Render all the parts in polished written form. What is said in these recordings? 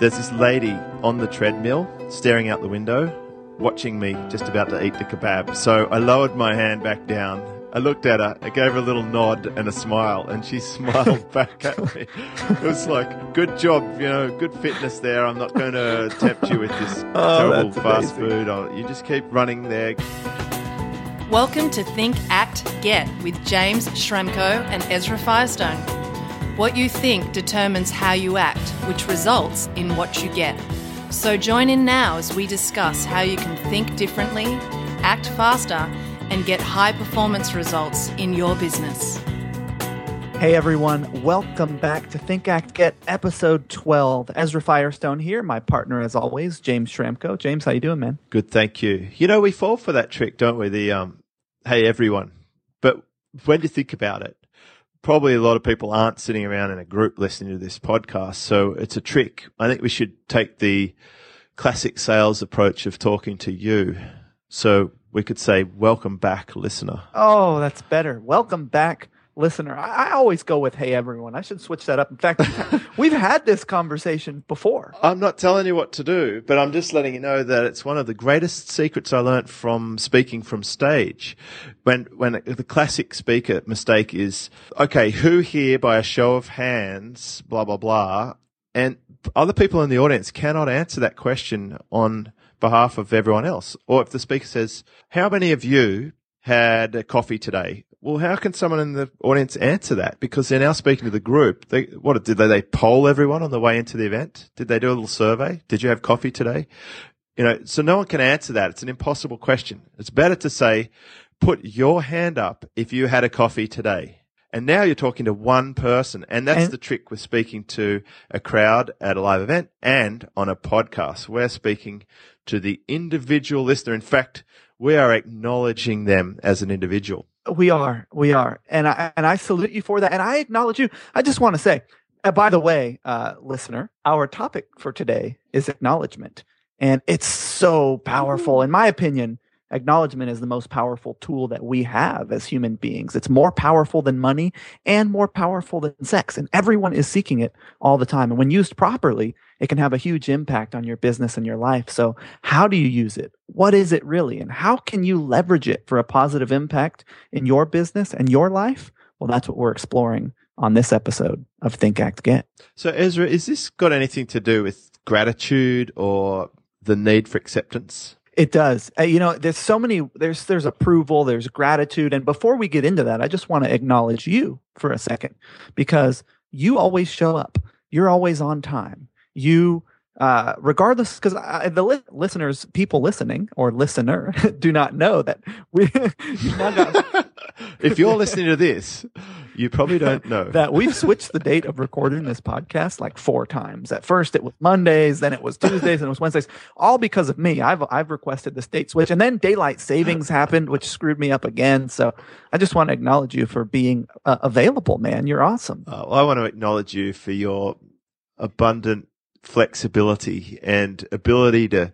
There's this lady on the treadmill staring out the window, watching me just about to eat the kebab. So I lowered my hand back down. I looked at her, I gave her a little nod and a smile, and she smiled back at me. It was like, good job, you know, good fitness there. I'm not going to tempt you with this terrible fast food. You just keep running there. Welcome to Think, Act, Get with James Schramko and Ezra Firestone. What you think determines how you act, which results in what you get. So join in now as we discuss how you can think differently, act faster, and get high performance results in your business. Hey everyone, welcome back to Think, Act, Get, episode 12. Ezra Firestone here, my partner as always, James Schramko. James, how you doing, man? Good, thank you. You know, we fall for that trick, don't we? The hey everyone. But when you think about it, probably a lot of people aren't sitting around in a group listening to this podcast, so it's a trick. I think we should take the classic sales approach of talking to you. So we could say, welcome back, listener. Oh, that's better. Welcome back, listener. I always go with, hey, everyone. I should switch that up. In fact, we've had this conversation before. I'm not telling you what to do, but I'm just letting you know that it's one of the greatest secrets I learned from speaking from stage. When the classic speaker mistake is, okay, who here by a show of hands, blah, blah, blah, and other people in the audience cannot answer that question on behalf of everyone else. Or if the speaker says, how many of you had a coffee today? Well, how can someone in the audience answer that? Because they're now speaking to the group. Did they poll everyone on the way into the event? Did they do a little survey? Did you have coffee today? You know, so no one can answer that. It's an impossible question. It's better to say, put your hand up if you had a coffee today. And now you're talking to one person. And that's the trick with speaking to a crowd at a live event and on a podcast. We're speaking to the individual listener. In fact, we are acknowledging them as an individual. We are. And I salute you for that. And I acknowledge you. I just want to say, by the way, listener, our topic for today is acknowledgement. And it's so powerful. In my opinion, acknowledgement is the most powerful tool that we have as human beings. It's more powerful than money and more powerful than sex. And everyone is seeking it all the time. And when used properly, it can have a huge impact on your business and your life. So how do you use it? What is it really? And how can you leverage it for a positive impact in your business and your life? Well, that's what we're exploring on this episode of Think, Act, Get. So Ezra, is this got anything to do with gratitude or the need for acceptance? It does. You know, there's so many, there's approval, there's gratitude. And before we get into that, I just want to acknowledge you for a second, because you always show up. You're always on time. You, regardless, because the listeners, people listening or listener do not know that we, if you're listening to this, you probably don't know that we've switched the date of recording this podcast like 4 times. At first it was Mondays, then it was Tuesdays, and it was Wednesdays, all because of me. I've requested this date switch, and then daylight savings happened, which screwed me up again. So I just want to acknowledge you for being available, man. You're awesome. Well, I want to acknowledge you for your abundant flexibility and ability to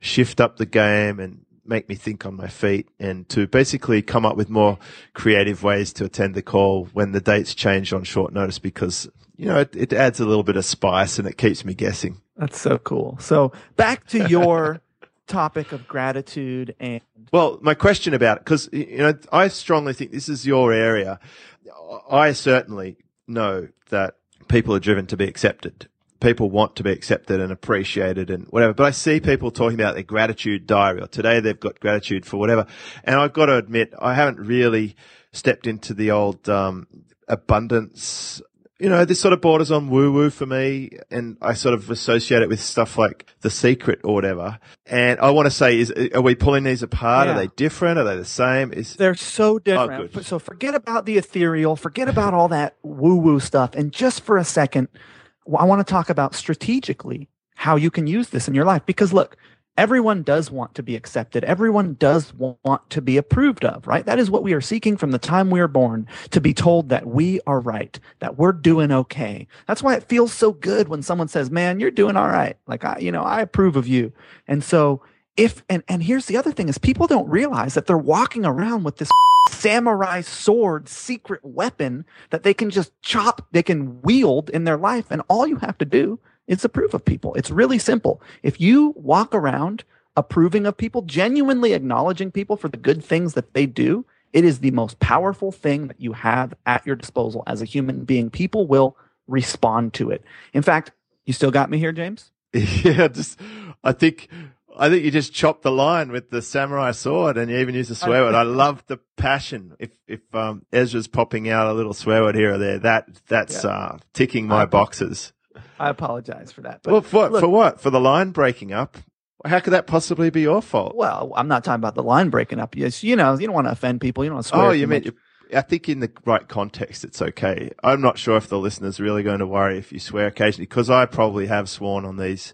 shift up the game and make me think on my feet, and to basically come up with more creative ways to attend the call when the dates change on short notice, because, you know, it adds a little bit of spice and it keeps me guessing. That's so cool. So back to your topic of gratitude and... Well, my question about it, because, you know, I strongly think this is your area. I certainly know that people are driven to be accepted. People want to be accepted and appreciated and whatever. But I see people talking about their gratitude diary, or today they've got gratitude for whatever. And I've got to admit, I haven't really stepped into the old abundance. You know, this sort of borders on woo-woo for me, and I sort of associate it with stuff like The Secret or whatever. And I want to say, are we pulling these apart? Yeah. Are they different? Are they the same? They're so different. Oh, so forget about the ethereal. Forget about all that woo-woo stuff. And just for a second, I want to talk about strategically how you can use this in your life. Because look, everyone does want to be accepted. Everyone does want to be approved of, right? That is what we are seeking from the time we are born, to be told that we are right, that we're doing okay. That's why it feels so good when someone says, man, you're doing all right. Like, I approve of you. And so and here's the other thing is, people don't realize that they're walking around with this samurai sword, secret weapon that they can wield in their life. And all you have to do is approve of people. It's really simple. If you walk around approving of people, genuinely acknowledging people for the good things that they do, it is the most powerful thing that you have at your disposal as a human being. People will respond to it. In fact, you still got me here, James? Yeah, just I think you just chopped the line with the samurai sword, and you even used a swear word. I love the passion. If Ezra's popping out a little swear word here or there, that's ticking my boxes. I apologize for that. But well, for what? For the line breaking up? How could that possibly be your fault? Well, I'm not talking about the line breaking up. Yes, you know, you don't want to offend people. You don't want to swear. Oh, you mean? I think in the right context, it's okay. I'm not sure if the listener's really going to worry if you swear occasionally, because I probably have sworn on these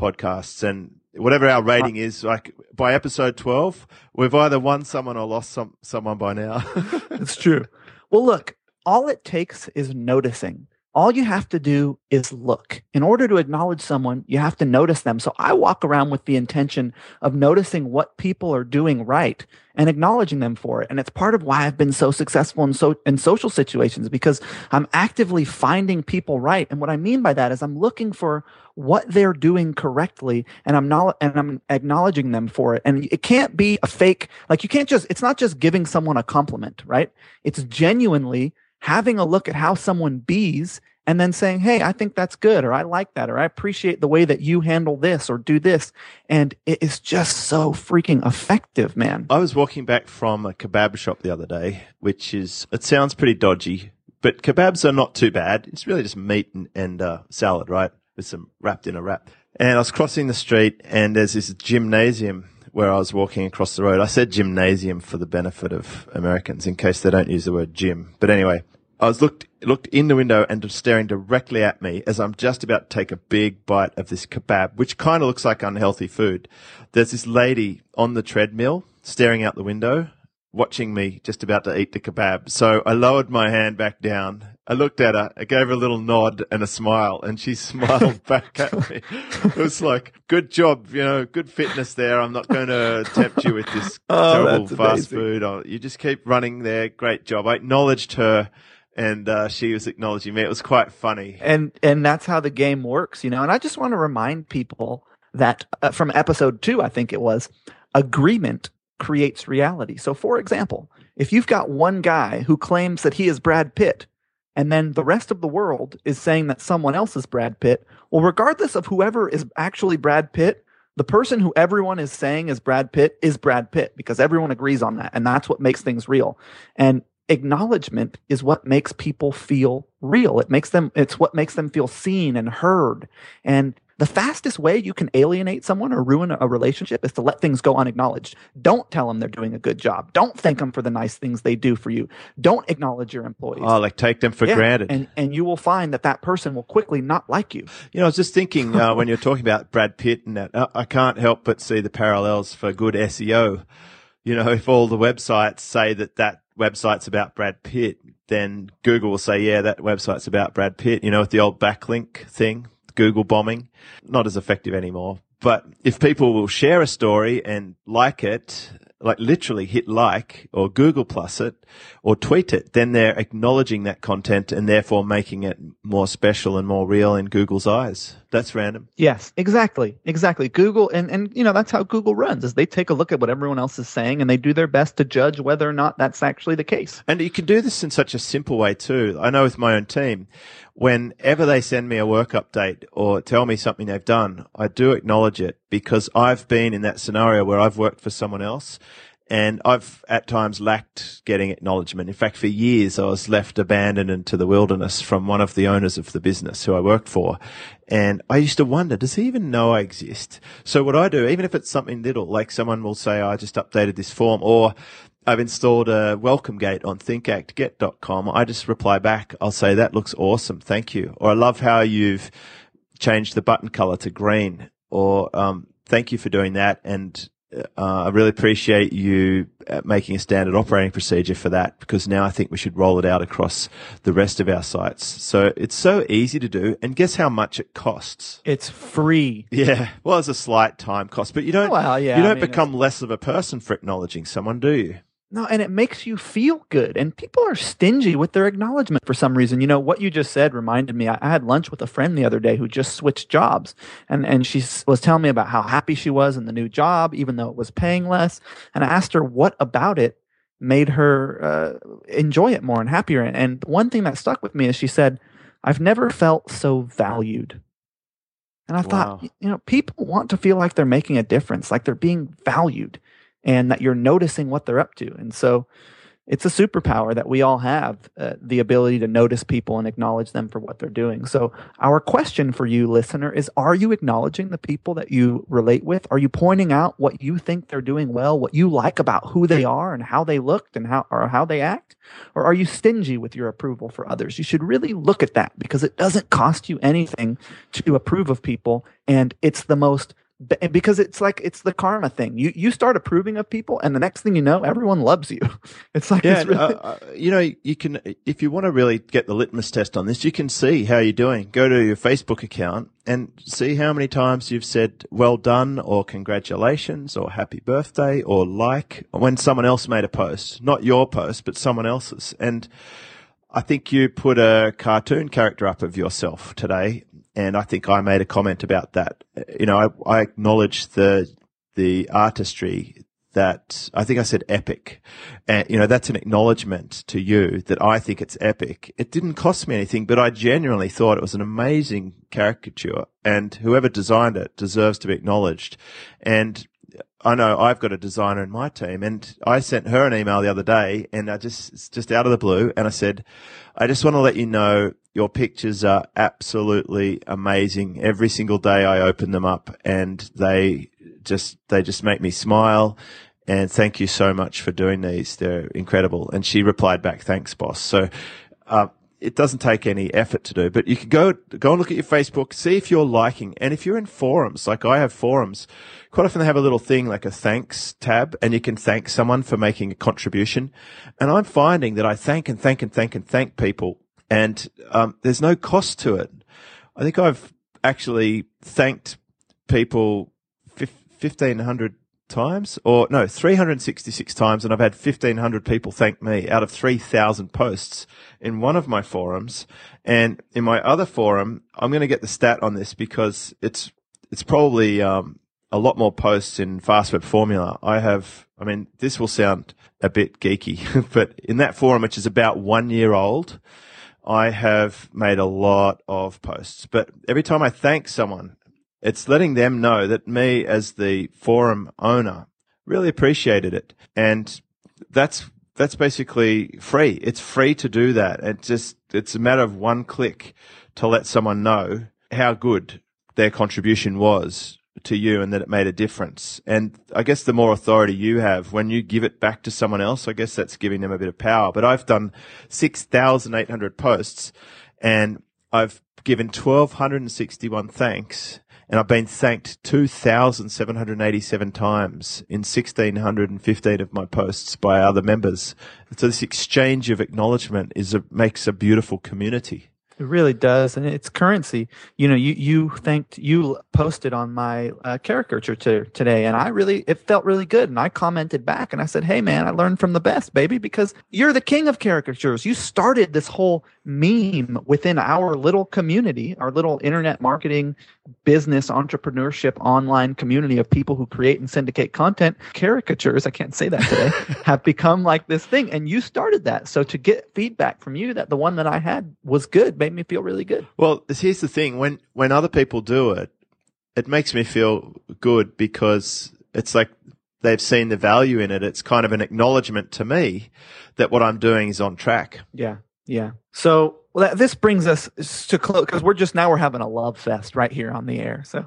podcasts, and whatever our rating is, like by episode 12, we've either won someone or lost someone by now. It's true. Well, look, all it takes is noticing. All you have to do is look. In order to acknowledge someone, you have to notice them. So I walk around with the intention of noticing what people are doing right and acknowledging them for it. And it's part of why I've been so successful in social situations, because I'm actively finding people right. And what I mean by that is I'm looking for what they're doing correctly, and I'm acknowledging them for it. And it can't be a fake, like you can't just, it's not just giving someone a compliment, right? It's genuinely having a look at how someone bees and then saying, hey, I think that's good, or I like that, or I appreciate the way that you handle this or do this. And it is just so freaking effective, man. I was walking back from a kebab shop the other day, which is, it sounds pretty dodgy, but kebabs are not too bad. It's really just meat and salad, right? With some wrapped in a wrap. And I was crossing the street, and there's this gymnasium where I was walking across the road. I said gymnasium for the benefit of Americans in case they don't use the word gym. But anyway, I was looked in the window and staring directly at me as I'm just about to take a big bite of this kebab, which kind of looks like unhealthy food. There's this lady on the treadmill staring out the window, watching me just about to eat the kebab. So I lowered my hand back down. I looked at her, I gave her a little nod and a smile, and she smiled back at me. It was like, good job, you know, good fitness there. I'm not going to tempt you with this terrible fast food. Oh, you just keep running there. Great job. I acknowledged her, and she was acknowledging me. It was quite funny. And that's how the game works, you know. And I just want to remind people that from episode 2, I think it was, agreement creates reality. So, for example, if you've got one guy who claims that he is Brad Pitt, and then the rest of the world is saying that someone else is Brad Pitt, well, regardless of whoever is actually Brad Pitt, the person who everyone is saying is Brad Pitt, because everyone agrees on that. And that's what makes things real. And acknowledgement is what makes people feel real. It's what makes them feel seen and heard. And the fastest way you can alienate someone or ruin a relationship is to let things go unacknowledged. Don't tell them they're doing a good job. Don't thank them for the nice things they do for you. Don't acknowledge your employees. Oh, like take them for granted. And you will find that person will quickly not like you. You know, I was just thinking when you're talking about Brad Pitt and that, I can't help but see the parallels for good SEO. You know, if all the websites say that website's about Brad Pitt, then Google will say, yeah, that website's about Brad Pitt. You know, with the old backlink thing. Google bombing, not as effective anymore. But if people will share a story and like it, like literally hit like or Google plus it or tweet it, then they're acknowledging that content and therefore making it more special and more real in Google's eyes. That's random. Yes, exactly. Google, and you know, that's how Google runs, is they take a look at what everyone else is saying and they do their best to judge whether or not that's actually the case. And you can do this in such a simple way too. I know with my own team, whenever they send me a work update or tell me something they've done, I do acknowledge it, because I've been in that scenario where I've worked for someone else and I've at times lacked getting acknowledgement. In fact, for years I was left abandoned into the wilderness from one of the owners of the business who I worked for. And I used to wonder, does he even know I exist? So what I do, even if it's something little, like someone will say, I just updated this form, or I've installed a welcome gate on thinkactget.com. I just reply back. I'll say, that looks awesome. Thank you. Or I love how you've changed the button color to green, or thank you for doing that. And I really appreciate you making a standard operating procedure for that, because now I think we should roll it out across the rest of our sites. So it's so easy to do. And guess how much it costs? It's free. Yeah. Well, it's a slight time cost, but you don't become less of a person for acknowledging someone, do you? No, and it makes you feel good. And people are stingy with their acknowledgement for some reason. You know, what you just said reminded me. I had lunch with a friend the other day who just switched jobs. And she was telling me about how happy she was in the new job, even though it was paying less. And I asked her what about it made her enjoy it more and happier. And one thing that stuck with me is she said, I've never felt so valued. And I thought, you know, people want to feel like they're making a difference, like they're being valued, and that you're noticing what they're up to. And so it's a superpower that we all have, the ability to notice people and acknowledge them for what they're doing. So our question for you, listener, is, are you acknowledging the people that you relate with? Are you pointing out what you think they're doing well, what you like about who they are and how they looked and how they act? Or are you stingy with your approval for others? You should really look at that, because it doesn't cost you anything to approve of people, and it's the most... Because it's like, it's the karma thing. You start approving of people, and the next thing you know, everyone loves you. It's like, yeah, it's really... you know, you can, if you want to really get the litmus test on this, you can see how you're doing. Go to your Facebook account and see how many times you've said well done or congratulations or happy birthday or like when someone else made a post, not your post, but someone else's. And I think you put a cartoon character up of yourself today. And I think I made a comment about that. You know, I acknowledge the artistry that I think I said epic. And, you know, that's an acknowledgement to you that I think it's epic. It didn't cost me anything, but I genuinely thought it was an amazing caricature, and whoever designed it deserves to be acknowledged. And I know I've got a designer in my team, and I sent her an email the other day, and it's just out of the blue. And I said, I just want to let you know, your pictures are absolutely amazing. Every single day I open them up, and they just make me smile. And thank you so much for doing these. They're incredible. And she replied back, thanks, boss. So, it doesn't take any effort to do, but you can go and look at your Facebook, see if you're liking. And if you're in forums, like I have forums, quite often they have a little thing like a thanks tab, and you can thank someone for making a contribution. And I'm finding that I thank people. And there's no cost to it. I think I've actually thanked people 1,500 times, or no, 366 times, and I've had 1,500 people thank me out of 3,000 posts in one of my forums. And in my other forum, I'm going to get the stat on this, because it's probably a lot more posts in FastWebFormula. I have, I mean, this will sound a bit geeky, but in that forum, which is about 1 year old, I have made a lot of posts, but every time I thank someone, it's letting them know that me as the forum owner really appreciated it. And that's basically free. It's free to do that. It's a matter of one click to let someone know how good their contribution was to you and that it made a difference. And I guess the more authority you have when you give it back to someone else, I guess that's giving them a bit of power. But I've done 6,800 posts, and I've given 1,261 thanks, and I've been thanked 2,787 times in 1,615 of my posts by other members. So this exchange of acknowledgement makes a beautiful community. It really does, and it's currency. You know, you posted on my caricature today, and it felt really good. And I commented back, and I said, "Hey, man, I learned from the best, baby, because you're the king of caricatures. You started this whole meme within our little community, our little internet marketing, business, entrepreneurship, online community of people who create and syndicate content. Caricatures, I can't say that today, have become like this thing, and you started that. So to get feedback from you that the one that I had was good." Made me feel really good. Well, here's the thing. When other people do it, it makes me feel good, because it's like they've seen the value in it. It's kind of an acknowledgement to me that what I'm doing is on track. Yeah, yeah. So this brings us to close, because we're having a love fest right here on the air. So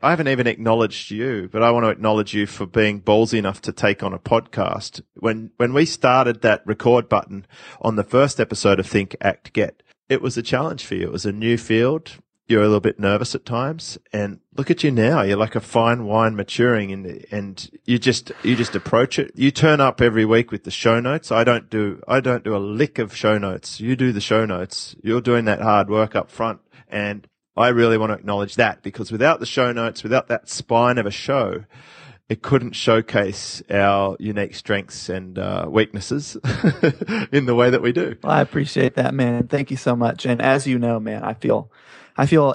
I haven't even acknowledged you, but I want to acknowledge you for being ballsy enough to take on a podcast. When we started that record button on the first episode of Think, Act, Get, it was a challenge for you. It was a new field. You're a little bit nervous at times, and look at you now. You're like a fine wine maturing, and you just approach it. You turn up every week with the show notes. I don't do a lick of show notes. You do the show notes. You're doing that hard work up front, and I really want to acknowledge that, because without the show notes, without that spine of a show, it couldn't showcase our unique strengths and weaknesses in the way that we do. Well, I appreciate that, man, and thank you so much. And as you know, man, I feel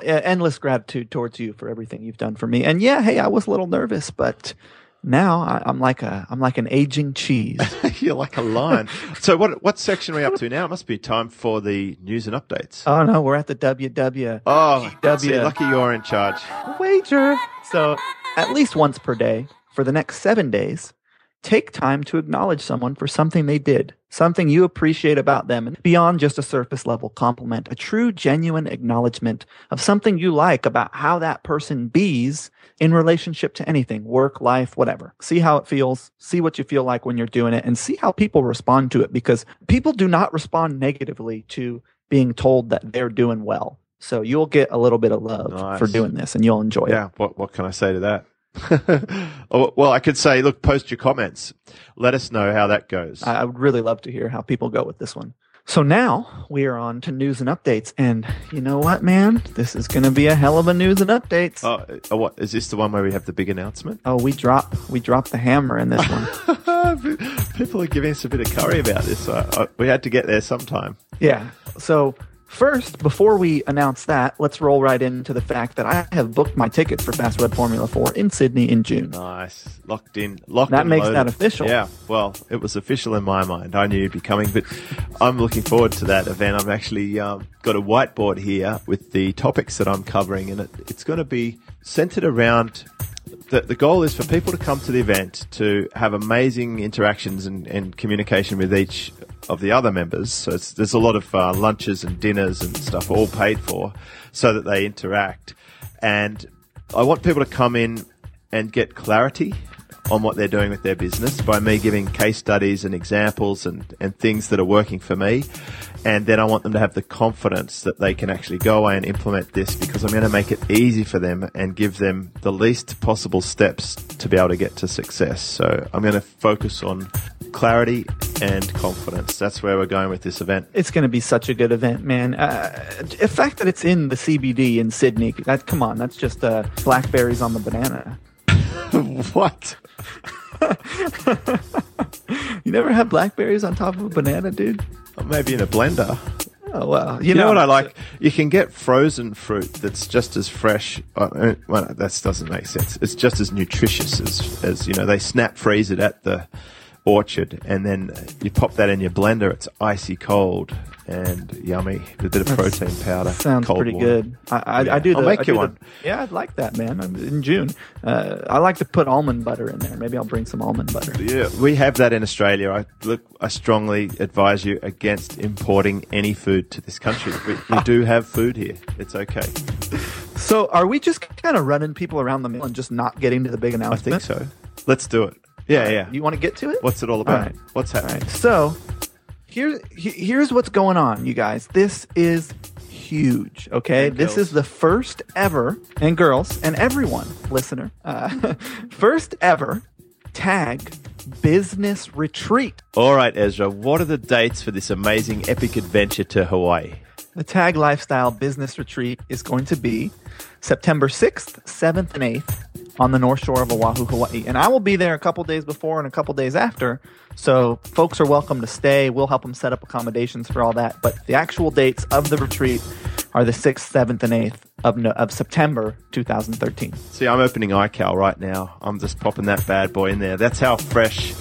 endless gratitude towards you for everything you've done for me. And yeah, hey, I was a little nervous, but now I'm like an aging cheese. You're like a lion. So what section are we up to now? It must be time for the news and updates. Oh no, we're at the WW. Oh, W. Lucky you're in charge. Wager. So at least once per day for the next 7 days, take time to acknowledge someone for something they did, something you appreciate about them, and beyond just a surface level compliment, a true, genuine acknowledgement of something you like about how that person bees in relationship to anything, work, life, whatever. See how it feels, see what you feel like when you're doing it, and see how people respond to it, because people do not respond negatively to being told that they're doing well. So you'll get a little bit of love for doing this, and you'll enjoy it. Yeah, what can I say to that? Well, I could say, look, post your comments. Let us know how that goes. I would really love to hear how people go with this one. So now we are on to news and updates. And you know what, man? This is going to be a hell of a news and updates. Oh, what? Is this the one where we have the big announcement? Oh, we drop the hammer in this one. People are giving us a bit of curry about this. We had to get there sometime. Yeah. So first, before we announce that, let's roll right into the fact that I have booked my ticket for FastWebFormula 4 in Sydney in June. Nice. Locked in. That makes that official. Yeah. Well, it was official in my mind. I knew you'd be coming, but I'm looking forward to that event. I've actually got a whiteboard here with the topics that I'm covering, and it's going to be centered around... The goal is for people to come to the event to have amazing interactions and communication with each of the other members. So there's a lot of lunches and dinners and stuff all paid for so that they interact. And I want people to come in and get clarity on what they're doing with their business by me giving case studies and examples and things that are working for me. And then I want them to have the confidence that they can actually go away and implement this, because I'm going to make it easy for them and give them the least possible steps to be able to get to success. So I'm going to focus on clarity and confidence. That's where we're going with this event. It's going to be such a good event, man. The fact that it's in the CBD in Sydney, that's just blackberries on the banana. What? You never had blackberries on top of a banana, dude? Or maybe in a blender. Oh, well. You know what I like? You can get frozen fruit that's just as fresh. Well, that doesn't make sense. It's just as nutritious as they snap freeze it at the orchard, and then you pop that in your blender. It's icy cold and yummy with a bit of protein powder. Sounds cold pretty water. Good. I do. I'll make you one. I'd like that, man. In June, I like to put almond butter in there. Maybe I'll bring some almond butter. Yeah, we have that in Australia. I strongly advise you against importing any food to this country. We do have food here. It's okay. So, are we just kind of running people around the mill and just not getting to the big announcement? I think so. Let's do it. Yeah, yeah. You want to get to it? What's it all about? All right. What's happening? Right. So, here's what's going on, you guys. This is huge, okay? And this is the first ever, and girls, and everyone, listener, first ever tag business retreat. All right, Ezra, what are the dates for this amazing epic adventure to Hawaii? The Tag Lifestyle Business Retreat is going to be September 6th, 7th, and 8th. On the North Shore of Oahu, Hawaii. And I will be there a couple days before and a couple days after. So folks are welcome to stay. We'll help them set up accommodations for all that. But the actual dates of the retreat are the 6th, 7th, and 8th of September 2013. See, I'm opening iCal right now. I'm just popping that bad boy in there. That's how fresh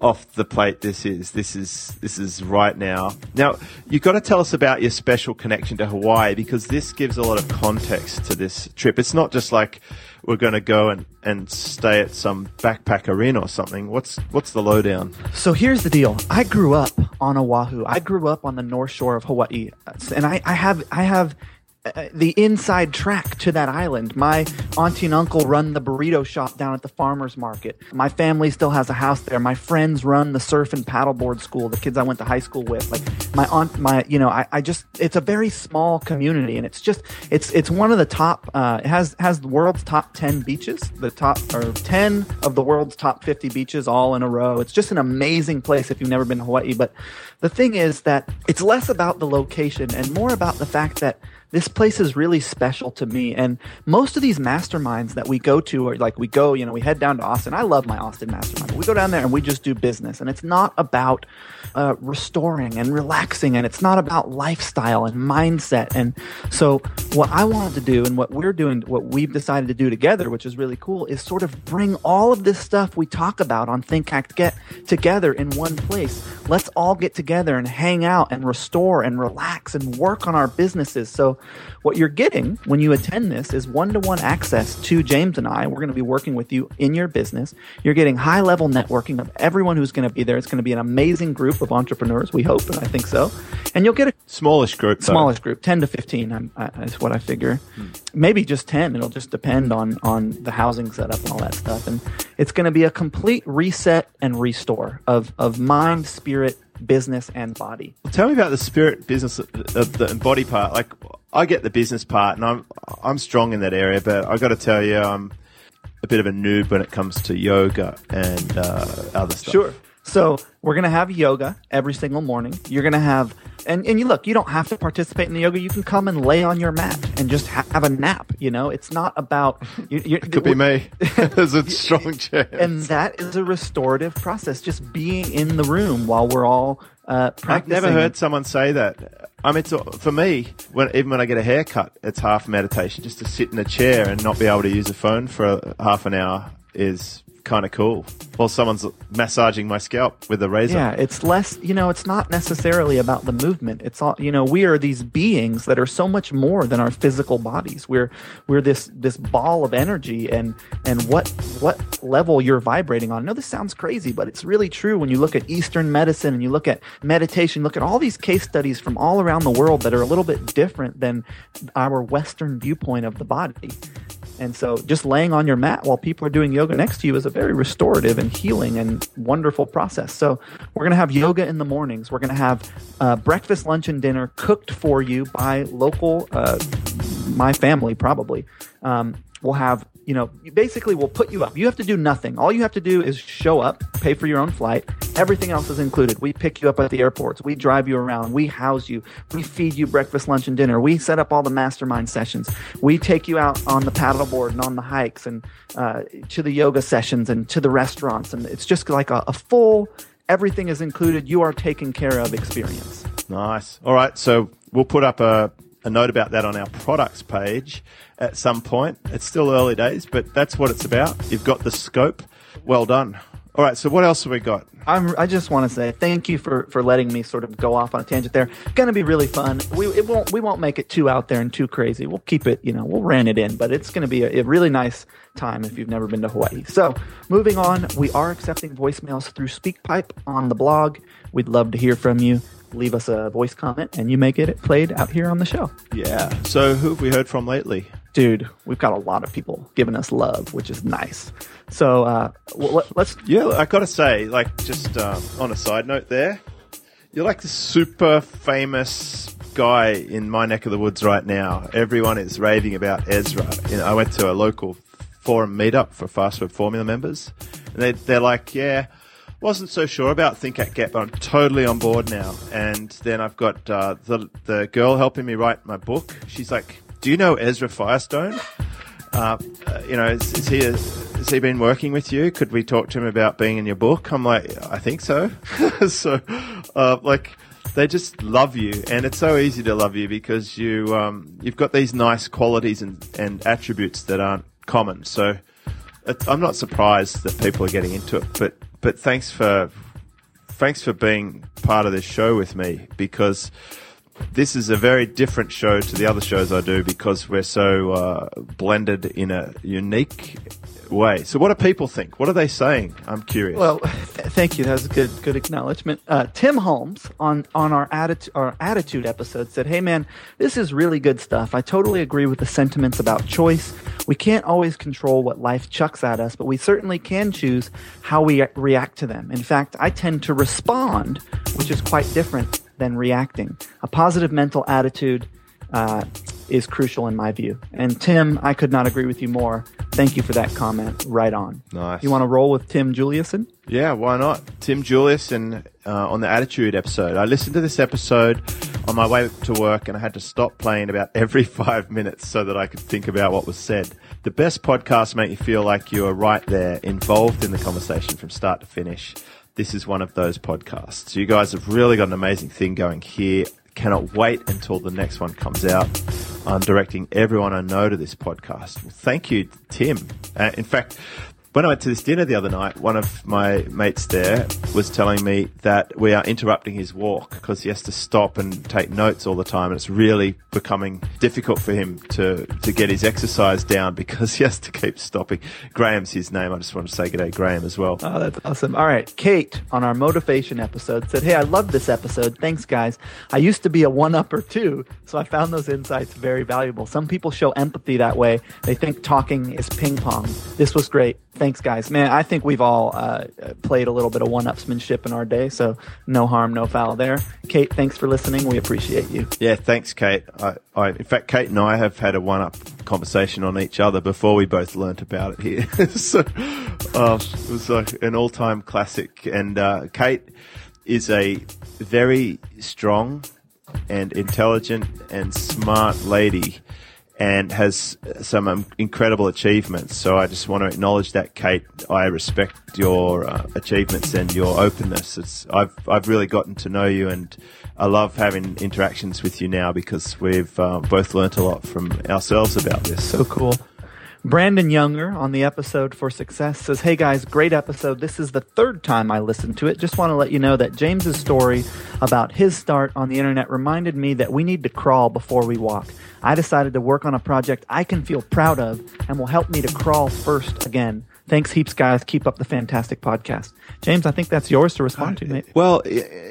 off the plate this is. This is right now. Now, you've got to tell us about your special connection to Hawaii, because this gives a lot of context to this trip. It's not just like we're going to go and stay at some backpacker inn or something. What's the lowdown? So here's the deal. I grew up on Oahu. I grew up on the North Shore of Hawaii, and I have the inside track to that island. My auntie and uncle run the burrito shop down at the farmer's market. My family still has a house there. My friends run the surf and paddleboard school, the kids I went to high school with. Like my aunt, it's a very small community, and it's one of the top, it has the world's top 10 beaches, the top, or 10 of the world's top 50 beaches all in a row. It's just an amazing place if you've never been to Hawaii. But the thing is that it's less about the location and more about the fact that this place is really special to me. And most of these masterminds that we go to are like, we go, you know, we head down to Austin. I love my Austin mastermind. We go down there and we just do business. And it's not about restoring and relaxing. And it's not about lifestyle and mindset. And so what I wanted to do and what we're doing, what we've decided to do together, which is really cool, is sort of bring all of this stuff we talk about on Think, Act, Get together in one place. Let's all get together and hang out and restore and relax and work on our businesses. So what you're getting when you attend this is one-to-one access to James and I. We're going to be working with you in your business. You're getting high-level networking of everyone who's going to be there. It's going to be an amazing group of entrepreneurs, we hope, and I think so. And you'll get a smallish group, 10 to 15 is what I figure. Maybe just 10. It'll just depend on the housing setup and all that stuff. And it's going to be a complete reset and restore of mind, spirit, business, and body. Well, tell me about the spirit, business, and body part. Like, I get the business part, and I'm strong in that area, but I got to tell you, I'm a bit of a noob when it comes to yoga and other stuff. Sure. So we're going to have yoga every single morning. You're going to have – and you look, you don't have to participate in the yoga. You can come and lay on your mat and just have a nap, you know. It's not about – It could be me. There's a strong chance. And that is a restorative process, just being in the room while we're all practicing. I've never heard someone say that. I mean, for me, even when I get a haircut, it's half meditation. Just to sit in a chair and not be able to use a phone for half an hour is – kind of cool. Well, someone's massaging my scalp with a razor. Yeah, it's less, you know, it's not necessarily about the movement. It's all, you know, we are these beings that are so much more than our physical bodies. We're this ball of energy, and what level you're vibrating on. I know this sounds crazy, but it's really true when you look at Eastern medicine and you look at meditation, look at all these case studies from all around the world that are a little bit different than our Western viewpoint of the body. And so just laying on your mat while people are doing yoga next to you is a very restorative and healing and wonderful process. So we're going to have yoga in the mornings. We're going to have breakfast, lunch, and dinner cooked for you by local, my family probably. We'll have, you know, basically we'll put you up. You have to do nothing. All you have to do is show up, pay for your own flight. Everything else is included. We pick you up at the airports. We drive you around. We house you. We feed you breakfast, lunch, and dinner. We set up all the mastermind sessions. We take you out on the paddleboard and on the hikes and to the yoga sessions and to the restaurants. And it's just like a full, everything is included. You are taken care of experience. Nice. All right. So we'll put up a note about that on our products page at some point. It's still early days, but that's what it's about. You've got the scope. Well done. All right, so what else have we got? I just want to say thank you for letting me sort of go off on a tangent there. Going to be really fun. We won't make it too out there and too crazy. We'll keep it, you know, we'll rein it in, but it's going to be a really nice time if you've never been to Hawaii. So moving on, we are accepting voicemails through SpeakPipe on the blog. We'd love to hear from you. Leave us a voice comment and you may get it played out here on the show. Yeah. So who have we heard from lately? Dude, we've got a lot of people giving us love, which is nice. So let's... Yeah, I got to say, like, just on a side note there, you're like the super famous guy in my neck of the woods right now. Everyone is raving about Ezra. You know, I went to a local forum meetup for FastWebFormula members, and they're like, yeah... Wasn't so sure about Think, Act, Get, but I'm totally on board now. And then I've got the girl helping me write my book. She's like, "Do you know Ezra Firestone? You know, has he been working with you? Could we talk to him about being in your book?" I'm like, "I think so." So, like, they just love you, and it's so easy to love you because you've got these nice qualities and attributes that aren't common. So, I'm not surprised that people are getting into it, but. But thanks for being part of this show with me, because this is a very different show to the other shows I do because we're so blended in a unique way. So what do people think? What are they saying? I'm curious. Well, thank you. That was a good acknowledgement. Tim Holmes on our attitude episode said, "Hey man, this is really good stuff. I totally agree with the sentiments about choice. We can't always control what life chucks at us, but we certainly can choose how we react to them. In fact, I tend to respond, which is quite different than reacting. A positive mental attitude is crucial in my view." And Tim, I could not agree with you more. Thank you for that comment. Right on. Nice. You want to roll with Tim Juliuson? Yeah, why not? Tim Juliuson on the Attitude episode. I listened to this episode. on my way to work, and I had to stop playing about every 5 minutes so that I could think about what was said. The best podcasts make you feel like you are right there, involved in the conversation from start to finish. This is one of those podcasts. You guys have really got an amazing thing going here. Cannot wait until the next one comes out. I'm directing everyone I know to this podcast. Well, thank you, Tim. In fact, when I went to this dinner the other night, one of my mates there was telling me that we are interrupting his walk because he has to stop and take notes all the time, and it's really becoming difficult for him to get his exercise down because he has to keep stopping. Graham's his name. I just want to say good day, Graham, as well. Oh, that's awesome. All right. Kate, on our motivation episode, said, "Hey, I love this episode. Thanks, guys. I used to be a one-upper too, so I found those insights very valuable. Some people show empathy that way. They think talking is ping-pong. This was great. Thanks, guys." Man, I think we've all played a little bit of one-upsmanship in our day, so no harm, no foul there. Kate, thanks for listening. We appreciate you. Yeah, thanks, Kate. In fact, Kate and I have had a one-up conversation on each other before we both learnt about it here. So it was like an all-time classic. And Kate is a very strong and intelligent and smart lady, and has some incredible achievements. So I just want to acknowledge that, Kate. I respect your achievements and your openness. I've really gotten to know you, and I love having interactions with you now because we've both learnt a lot from ourselves about this. So cool. Brandon Younger on the episode for success says, "Hey guys, great episode. This is the third time I listened to it. Just want to let you know that James's story about his start on the internet reminded me that we need to crawl before we walk. I decided to work on a project I can feel proud of and will help me to crawl first again. Thanks heaps, guys. Keep up the fantastic podcast." James, I think that's yours to respond to, mate. Well,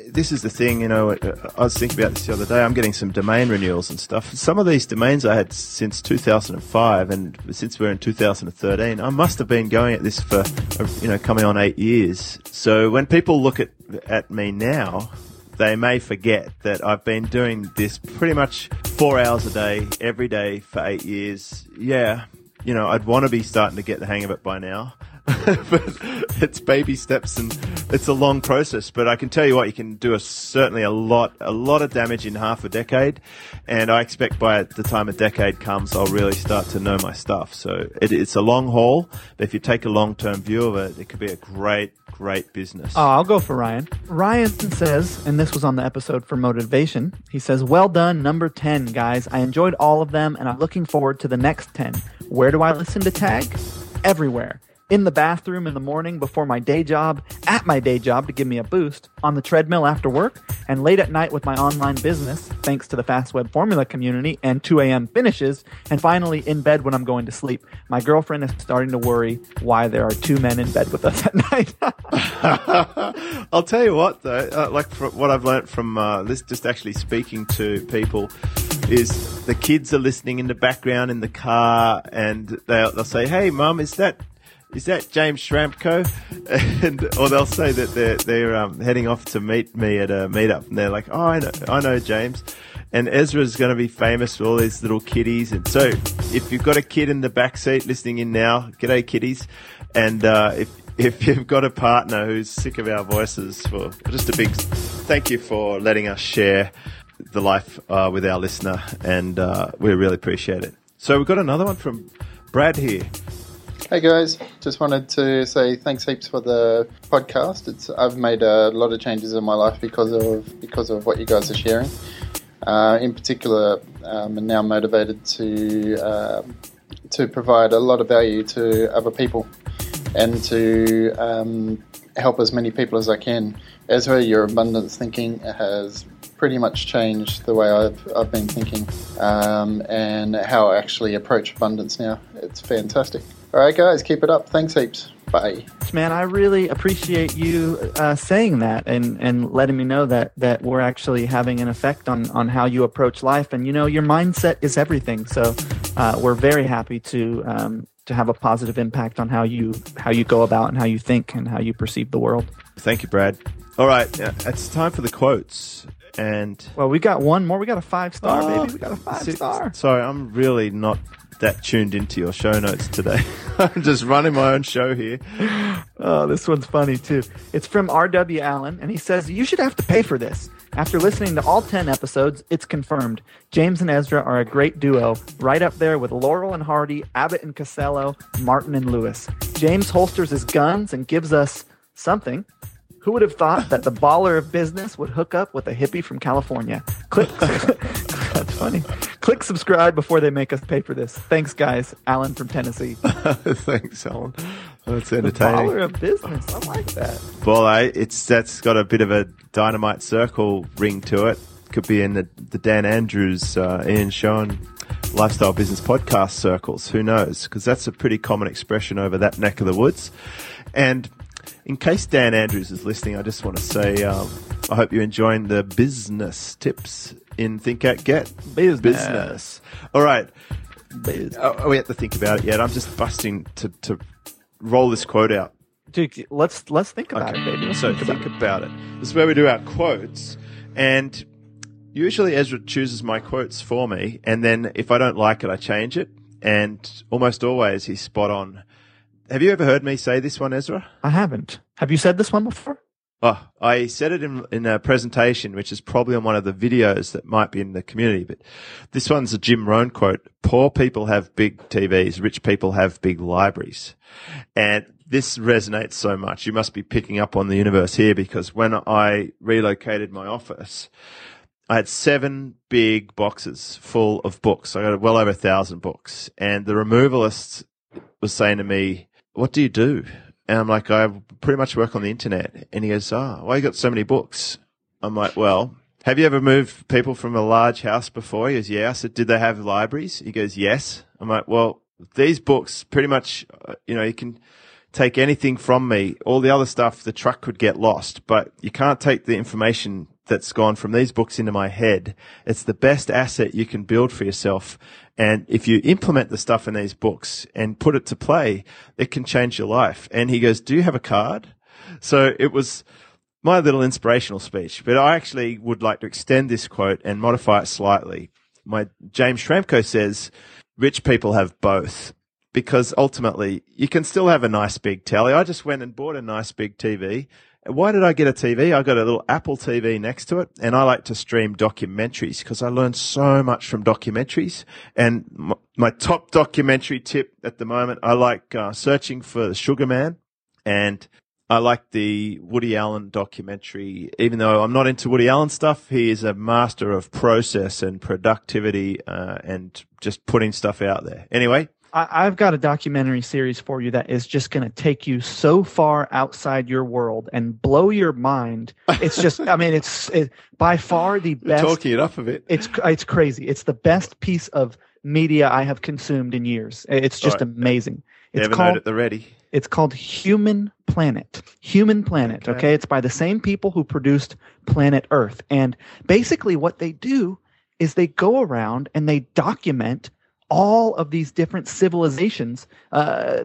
this is the thing, you know, I was thinking about this the other day. I'm getting some domain renewals and stuff. Some of these domains I had since 2005, and since we're in 2013, I must have been going at this for, you know, coming on 8 years. So when people look at me now, they may forget that I've been doing this pretty much 4 hours a day, every day for 8 years. Yeah. You know, I'd want to be starting to get the hang of it by now, but it's baby steps and it's a long process. But I can tell you what, you can do certainly a lot of damage in half a decade. And I expect by the time a decade comes, I'll really start to know my stuff. So it's a long haul, but if you take a long-term view of it, it could be a great business. Oh, I'll go for Ryan. Ryan says, and this was on the episode for motivation, he says, "Well done, number 10, guys. I enjoyed all of them, and I'm looking forward to the next 10. Where do I listen to Tag? Everywhere. In the bathroom in the morning before my day job, at my day job to give me a boost, on the treadmill after work, and late at night with my online business, thanks to the FastWebFormula community and 2 a.m. finishes, and finally in bed when I'm going to sleep. My girlfriend is starting to worry why there are two men in bed with us at night." I'll tell you what, though, like what I've learned from this, just actually speaking to people, is the kids are listening in the background in the car, and they'll say, "Hey, Mum, is that James Schramko?" Or they'll say that they're heading off to meet me at a meetup, and they're like, "Oh, I know James." And Ezra's going to be famous for all these little kiddies. And so if you've got a kid in the backseat listening in now, g'day kiddies. And if you've got a partner who's sick of our voices, well, just a big thank you for letting us share the life with our listener. And we really appreciate it. So we've got another one from Brad here. "Hey guys, just wanted to say thanks heaps for the podcast. I've made a lot of changes in my life because of what you guys are sharing. In particular, I'm now motivated to provide a lot of value to other people and to help as many people as I can. Ezra, your abundance thinking has pretty much changed the way I've been thinking and how I actually approach abundance now. It's fantastic. All right, guys, keep it up. Thanks heaps. Bye." Man, I really appreciate you saying that and letting me know that we're actually having an effect on how you approach life. And, you know, your mindset is everything. So we're very happy to have a positive impact on how you go about and how you think and how you perceive the world. Thank you, Brad. All right, it's time for the quotes. And well, we got one more. We got a 5-star, baby. We got a 5-star. Sorry, I'm really not that tuned into your show notes today. I'm just running my own show here. Oh, this one's funny too. It's from R.W. Allen, and he says, "You should have to pay for this. After listening to all 10 episodes, it's confirmed. James and Ezra are a great duo, right up there with Laurel and Hardy, Abbott and Costello, Martin and Lewis. James holsters his guns and gives us something. Who would have thought that the baller of business would hook up with a hippie from California? That's funny. Click subscribe before they make us pay for this. Thanks, guys. Alan from Tennessee. Thanks, Alan. That's entertaining. The baller of business. I like that. Well, that's got a bit of a Dynamite Circle ring to it. Could be in the Dan Andrews, Ian Schoen lifestyle business podcast circles. Who knows? Because that's a pretty common expression over that neck of the woods. And in case Dan Andrews is listening, I just want to say I hope you're enjoying the business tips in Think, Act, Get. Business. All right. We have to think about it yet. I'm just busting to roll this quote out. Dude, let's think about it, baby. So think about it. This is where we do our quotes. And usually Ezra chooses my quotes for me. And then if I don't like it, I change it. And almost always he's spot on. Have you ever heard me say this one, Ezra? I haven't. Have you said this one before? Oh, I said it in a presentation, which is probably on one of the videos that might be in the community. But this one's a Jim Rohn quote. Poor people have big TVs. Rich people have big libraries. And this resonates so much. You must be picking up on the universe here, because when I relocated my office, I had 7 big boxes full of books. I got well over 1,000 books. And the removalists was saying to me, "What do you do?" And I'm like, "I pretty much work on the internet." And he goes, "Why you got so many books?" I'm like, "Well, have you ever moved people from a large house before?" He goes, "Yeah." I said, "Did they have libraries?" He goes, "Yes." I'm like, "Well, these books pretty much, you can take anything from me. All the other stuff, the truck could get lost, but you can't take the information that's gone from these books into my head. It's the best asset you can build for yourself. And if you implement the stuff in these books and put it to play, it can change your life." And he goes, "Do you have a card?" So it was my little inspirational speech, but I actually would like to extend this quote and modify it slightly. My James Schramko says, "Rich people have both," because ultimately you can still have a nice big telly. I just went and bought a nice big TV. Why did I get a TV? I got a little Apple TV next to it, and I like to stream documentaries because I learned so much from documentaries. And my top documentary tip at the moment, I like Searching for the Sugar Man, and I like the Woody Allen documentary. Even though I'm not into Woody Allen stuff, he is a master of process and productivity and just putting stuff out there. Anyway. I've got a documentary series for you that is just going to take you so far outside your world and blow your mind. It's just, it's by far the best. You're talking it up a bit. It's crazy. It's the best piece of media I have consumed in years. It's just amazing. It's called It's called Human Planet. Human Planet. Okay. It's by the same people who produced Planet Earth, and basically what they do is they go around and they document all of these different civilizations,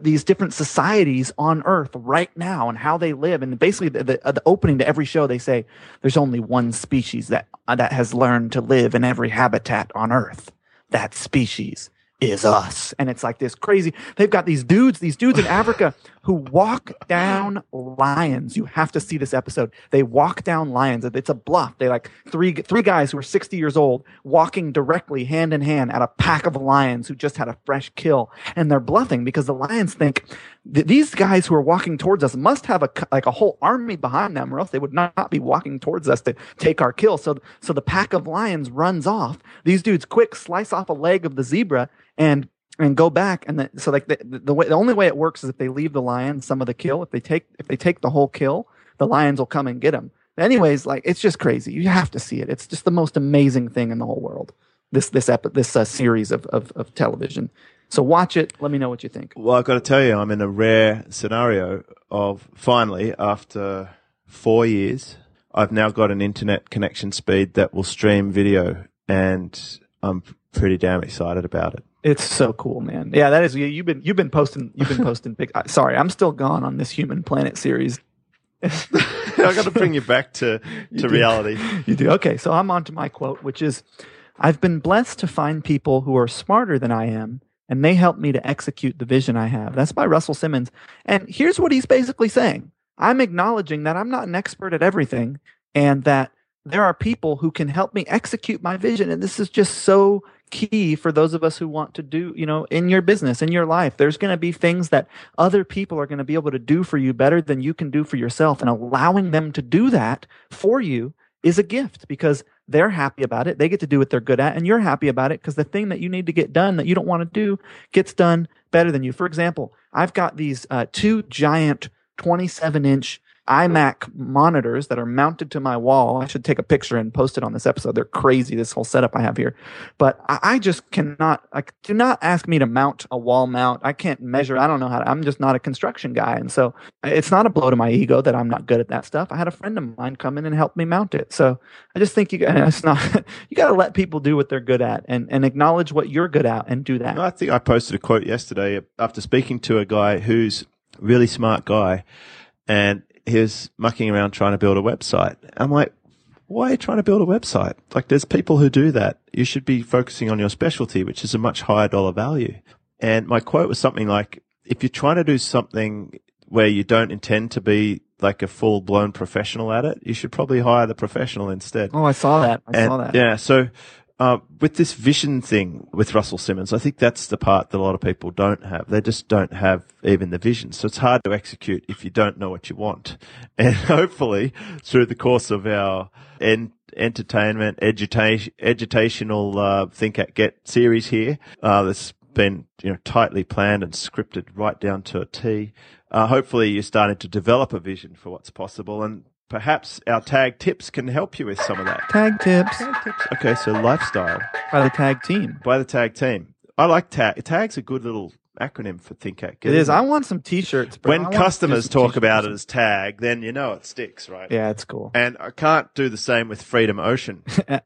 these different societies on Earth right now and how they live. And basically the opening to every show, they say there's only one species that has learned to live in every habitat on Earth. That species is us. And it's like this crazy. They've got these dudes in Africa who walk down lions. You have to see this episode. They walk down lions. It's a bluff. They like three guys who are 60 years old walking directly hand in hand at a pack of lions who just had a fresh kill. And they're bluffing because the lions think these guys who are walking towards us must have a whole army behind them, or else they would not be walking towards us to take our kill. So the pack of lions runs off. These dudes quick slice off a leg of the zebra and go back, and the only way it works is if they leave the lion some of the kill. If they take the whole kill, the lions will come and get them. Anyways, it's just crazy. You have to see it. It's just the most amazing thing in the whole world. This series of television. So watch it. Let me know what you think. Well, I've got to tell you, I'm in a rare scenario of finally, after 4 years, I've now got an internet connection speed that will stream video, and I'm pretty damn excited about it. It's so cool, man. Yeah, that is. You've been posting big. Sorry, I'm still gone on this Human Planet series. I got to bring you back to reality. You do. Okay, so I'm on to my quote, which is, "I've been blessed to find people who are smarter than I am, and they help me to execute the vision I have." That's by Russell Simmons. And here's what he's basically saying. I'm acknowledging that I'm not an expert at everything, and that there are people who can help me execute my vision. And this is just so key for those of us who want to do, you know, in your business, in your life, there's going to be things that other people are going to be able to do for you better than you can do for yourself. And allowing them to do that for you is a gift, because they're happy about it. They get to do what they're good at, and you're happy about it because the thing that you need to get done that you don't want to do gets done better than you. For example, I've got these two giant 27-inch iMac monitors that are mounted to my wall. I should take a picture and post it on this episode. They're crazy, this whole setup I have here. But I just cannot, like, do not ask me to mount a wall mount. I can't measure. I don't know how to. I'm just not a construction guy. And so it's not a blow to my ego that I'm not good at that stuff. I had a friend of mine come in and help me mount it. So I just think you got to let people do what they're good at and acknowledge what you're good at and do that. I think I posted a quote yesterday after speaking to a guy who's a really smart guy, and he was mucking around trying to build a website. I'm like, why are you trying to build a website? Like, there's people who do that. You should be focusing on your specialty, which is a much higher dollar value. And my quote was something like, if you're trying to do something where you don't intend to be like a full-blown professional at it, you should probably hire the professional instead. Oh, I saw that. I saw that. Yeah. So with this vision thing with Russell Simmons, I think that's the part that a lot of people don't have. They just don't have even the vision. So it's hard to execute if you don't know what you want. And hopefully through the course of our entertainment, educational Think, Act, Get series here, that's been, you know, tightly planned and scripted right down to a T, hopefully you're starting to develop a vision for what's possible, and perhaps our tag tips can help you with some of that. Tag tips. Okay, so lifestyle. By the tag team. I like tag. Tag's a good little acronym for Think, Act, Get. It is. I want some T-shirts, bro. When customers talk about it as tag, then you know it sticks, right? Yeah, it's cool. And I can't do the same with Freedom Ocean.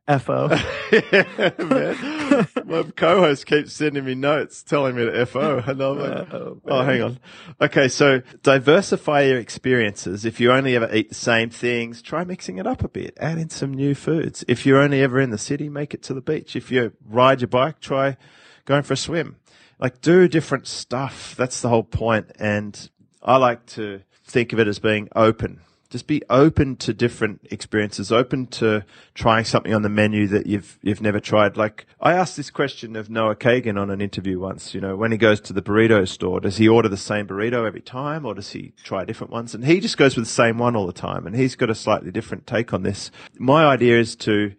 F-O. Yeah, man. My co-host keeps sending me notes telling me to F-O. And I'm like, oh, hang on. Okay, so diversify your experiences. If you only ever eat the same things, try mixing it up a bit. Add in some new foods. If you're only ever in the city, make it to the beach. If you ride your bike, try going for a swim. Like, do different stuff. That's the whole point. And I like to think of it as being open. Just be open to different experiences, open to trying something on the menu that you've never tried. Like, I asked this question of Noah Kagan on an interview once, you know, when he goes to the burrito store, does he order the same burrito every time, or does he try different ones? And he just goes with the same one all the time, and he's got a slightly different take on this. My idea is to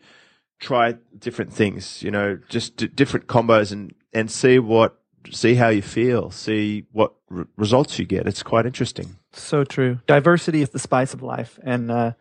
try different things, you know, just different combos and see how you feel, see what results you get. It's quite interesting. So true. Diversity is the spice of life, and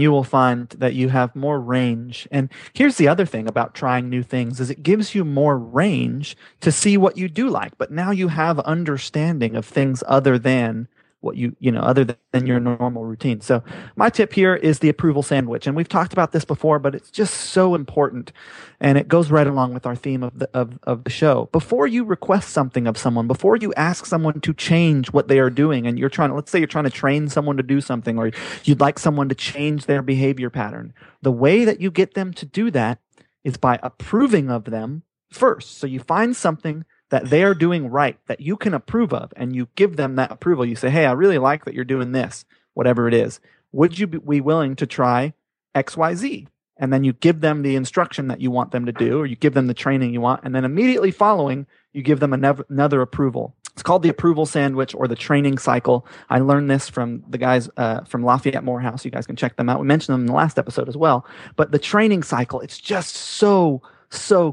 you will find that you have more range. And here's the other thing about trying new things is it gives you more range to see what you do like, but now you have understanding of things other than what other than your normal routine. So my tip here is the approval sandwich. And we've talked about this before, but it's just so important. And it goes right along with our theme of the show. Before you request something of someone, before you ask someone to change what they are doing, and let's say you're trying to train someone to do something, or you'd like someone to change their behavior pattern, the way that you get them to do that is by approving of them first. So you find something that they are doing right, that you can approve of, and you give them that approval. You say, hey, I really like that you're doing this, whatever it is. Would you be willing to try XYZ? And then you give them the instruction that you want them to do, or you give them the training you want, and then immediately following, you give them another approval. It's called the approval sandwich or the training cycle. I learned this from the guys from Lafayette Morehouse. You guys can check them out. We mentioned them in the last episode as well. But the training cycle, it's just so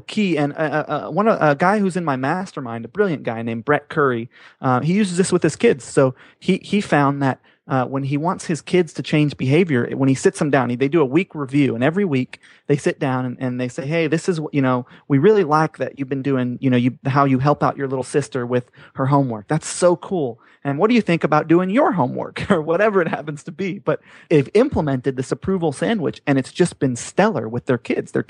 key. And a guy who's in my mastermind, a brilliant guy named Brett Curry, he uses this with his kids. So he found that when he wants his kids to change behavior, when he sits them down, they do a week review, and every week they sit down and they say, hey, this is what, you know, we really like that you've been doing, you know, how you help out your little sister with her homework. That's so cool. And what do you think about doing your homework or whatever it happens to be? But they've implemented this approval sandwich, and it's just been stellar with their kids. His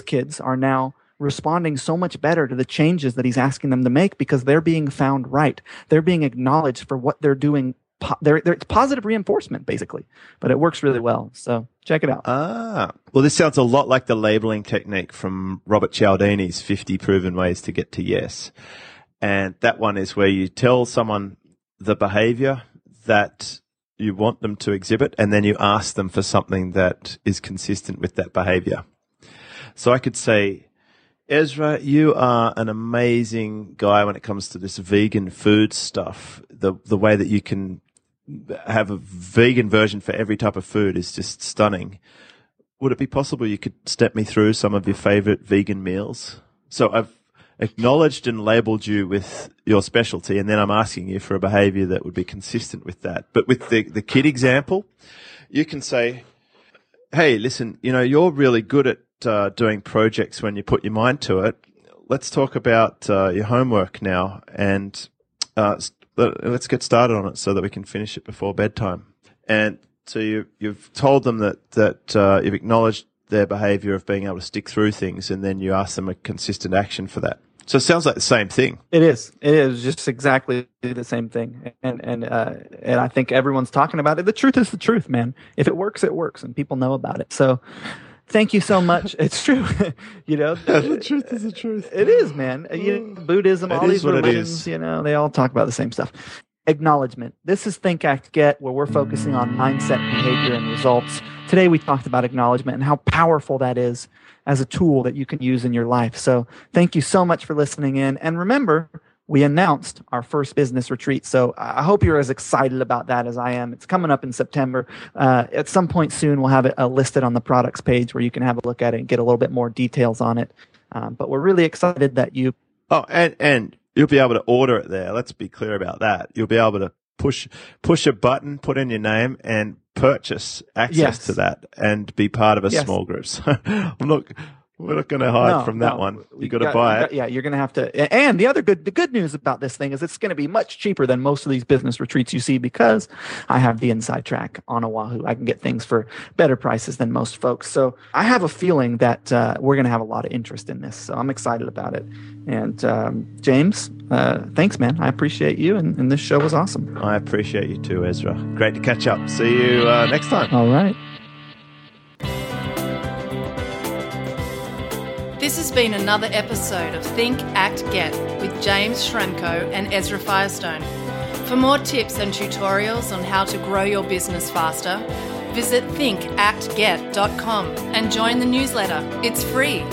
kids are now responding so much better to the changes that he's asking them to make because they're being found right. They're being acknowledged for what they're doing. It's positive reinforcement, basically, but it works really well. So check it out. Well, this sounds a lot like the labeling technique from Robert Cialdini's 50 Proven Ways to Get to Yes. And that one is where you tell someone the behavior that you want them to exhibit, and then you ask them for something that is consistent with that behavior. So I could say, Ezra, you are an amazing guy when it comes to this vegan food stuff. The way that you can have a vegan version for every type of food is just stunning. Would it be possible you could step me through some of your favorite vegan meals? So I've acknowledged and labeled you with your specialty, and then I'm asking you for a behavior that would be consistent with that. But with the kid example, you can say, hey, listen, you know, you're really good at doing projects when you put your mind to it. Let's talk about your homework now, and let's get started on it so that we can finish it before bedtime. And so you've told them that you've acknowledged their behavior of being able to stick through things, and then you ask them a consistent action for that. So it sounds like the same thing. It is. It is just exactly the same thing. And I think everyone's talking about it. The truth is the truth, man. If it works, it works, and people know about it. So thank you so much. It's true. You know, the truth is the truth. It is, man. You know, Buddhism, all these religions, you know, they all talk about the same stuff. Acknowledgement. This is Think, Act, Get, where we're focusing on mindset, behavior, and results. Today we talked about acknowledgement and how powerful that is as a tool that you can use in your life. So thank you so much for listening in. And remember, we announced our first business retreat. So I hope you're as excited about that as I am. It's coming up in September. At some point soon, we'll have it listed on the products page where you can have a look at it and get a little bit more details on it. But we're really excited that you... Oh, and you'll be able to order it there. Let's be clear about that. You'll be able to push a button, put in your name, and purchase access to that, and be part of a small group. So we're not going to hide from that one. You've got to buy it. Yeah, you're going to have to. And the good news about this thing is it's going to be much cheaper than most of these business retreats you see, because I have the inside track on Oahu. I can get things for better prices than most folks. So I have a feeling that we're going to have a lot of interest in this. So I'm excited about it. And James, thanks, man. I appreciate you, and this show was awesome. I appreciate you too, Ezra. Great to catch up. See you next time. All right. This has been another episode of Think, Act, Get with James Schramko and Ezra Firestone. For more tips and tutorials on how to grow your business faster, visit thinkactget.com and join the newsletter. It's free.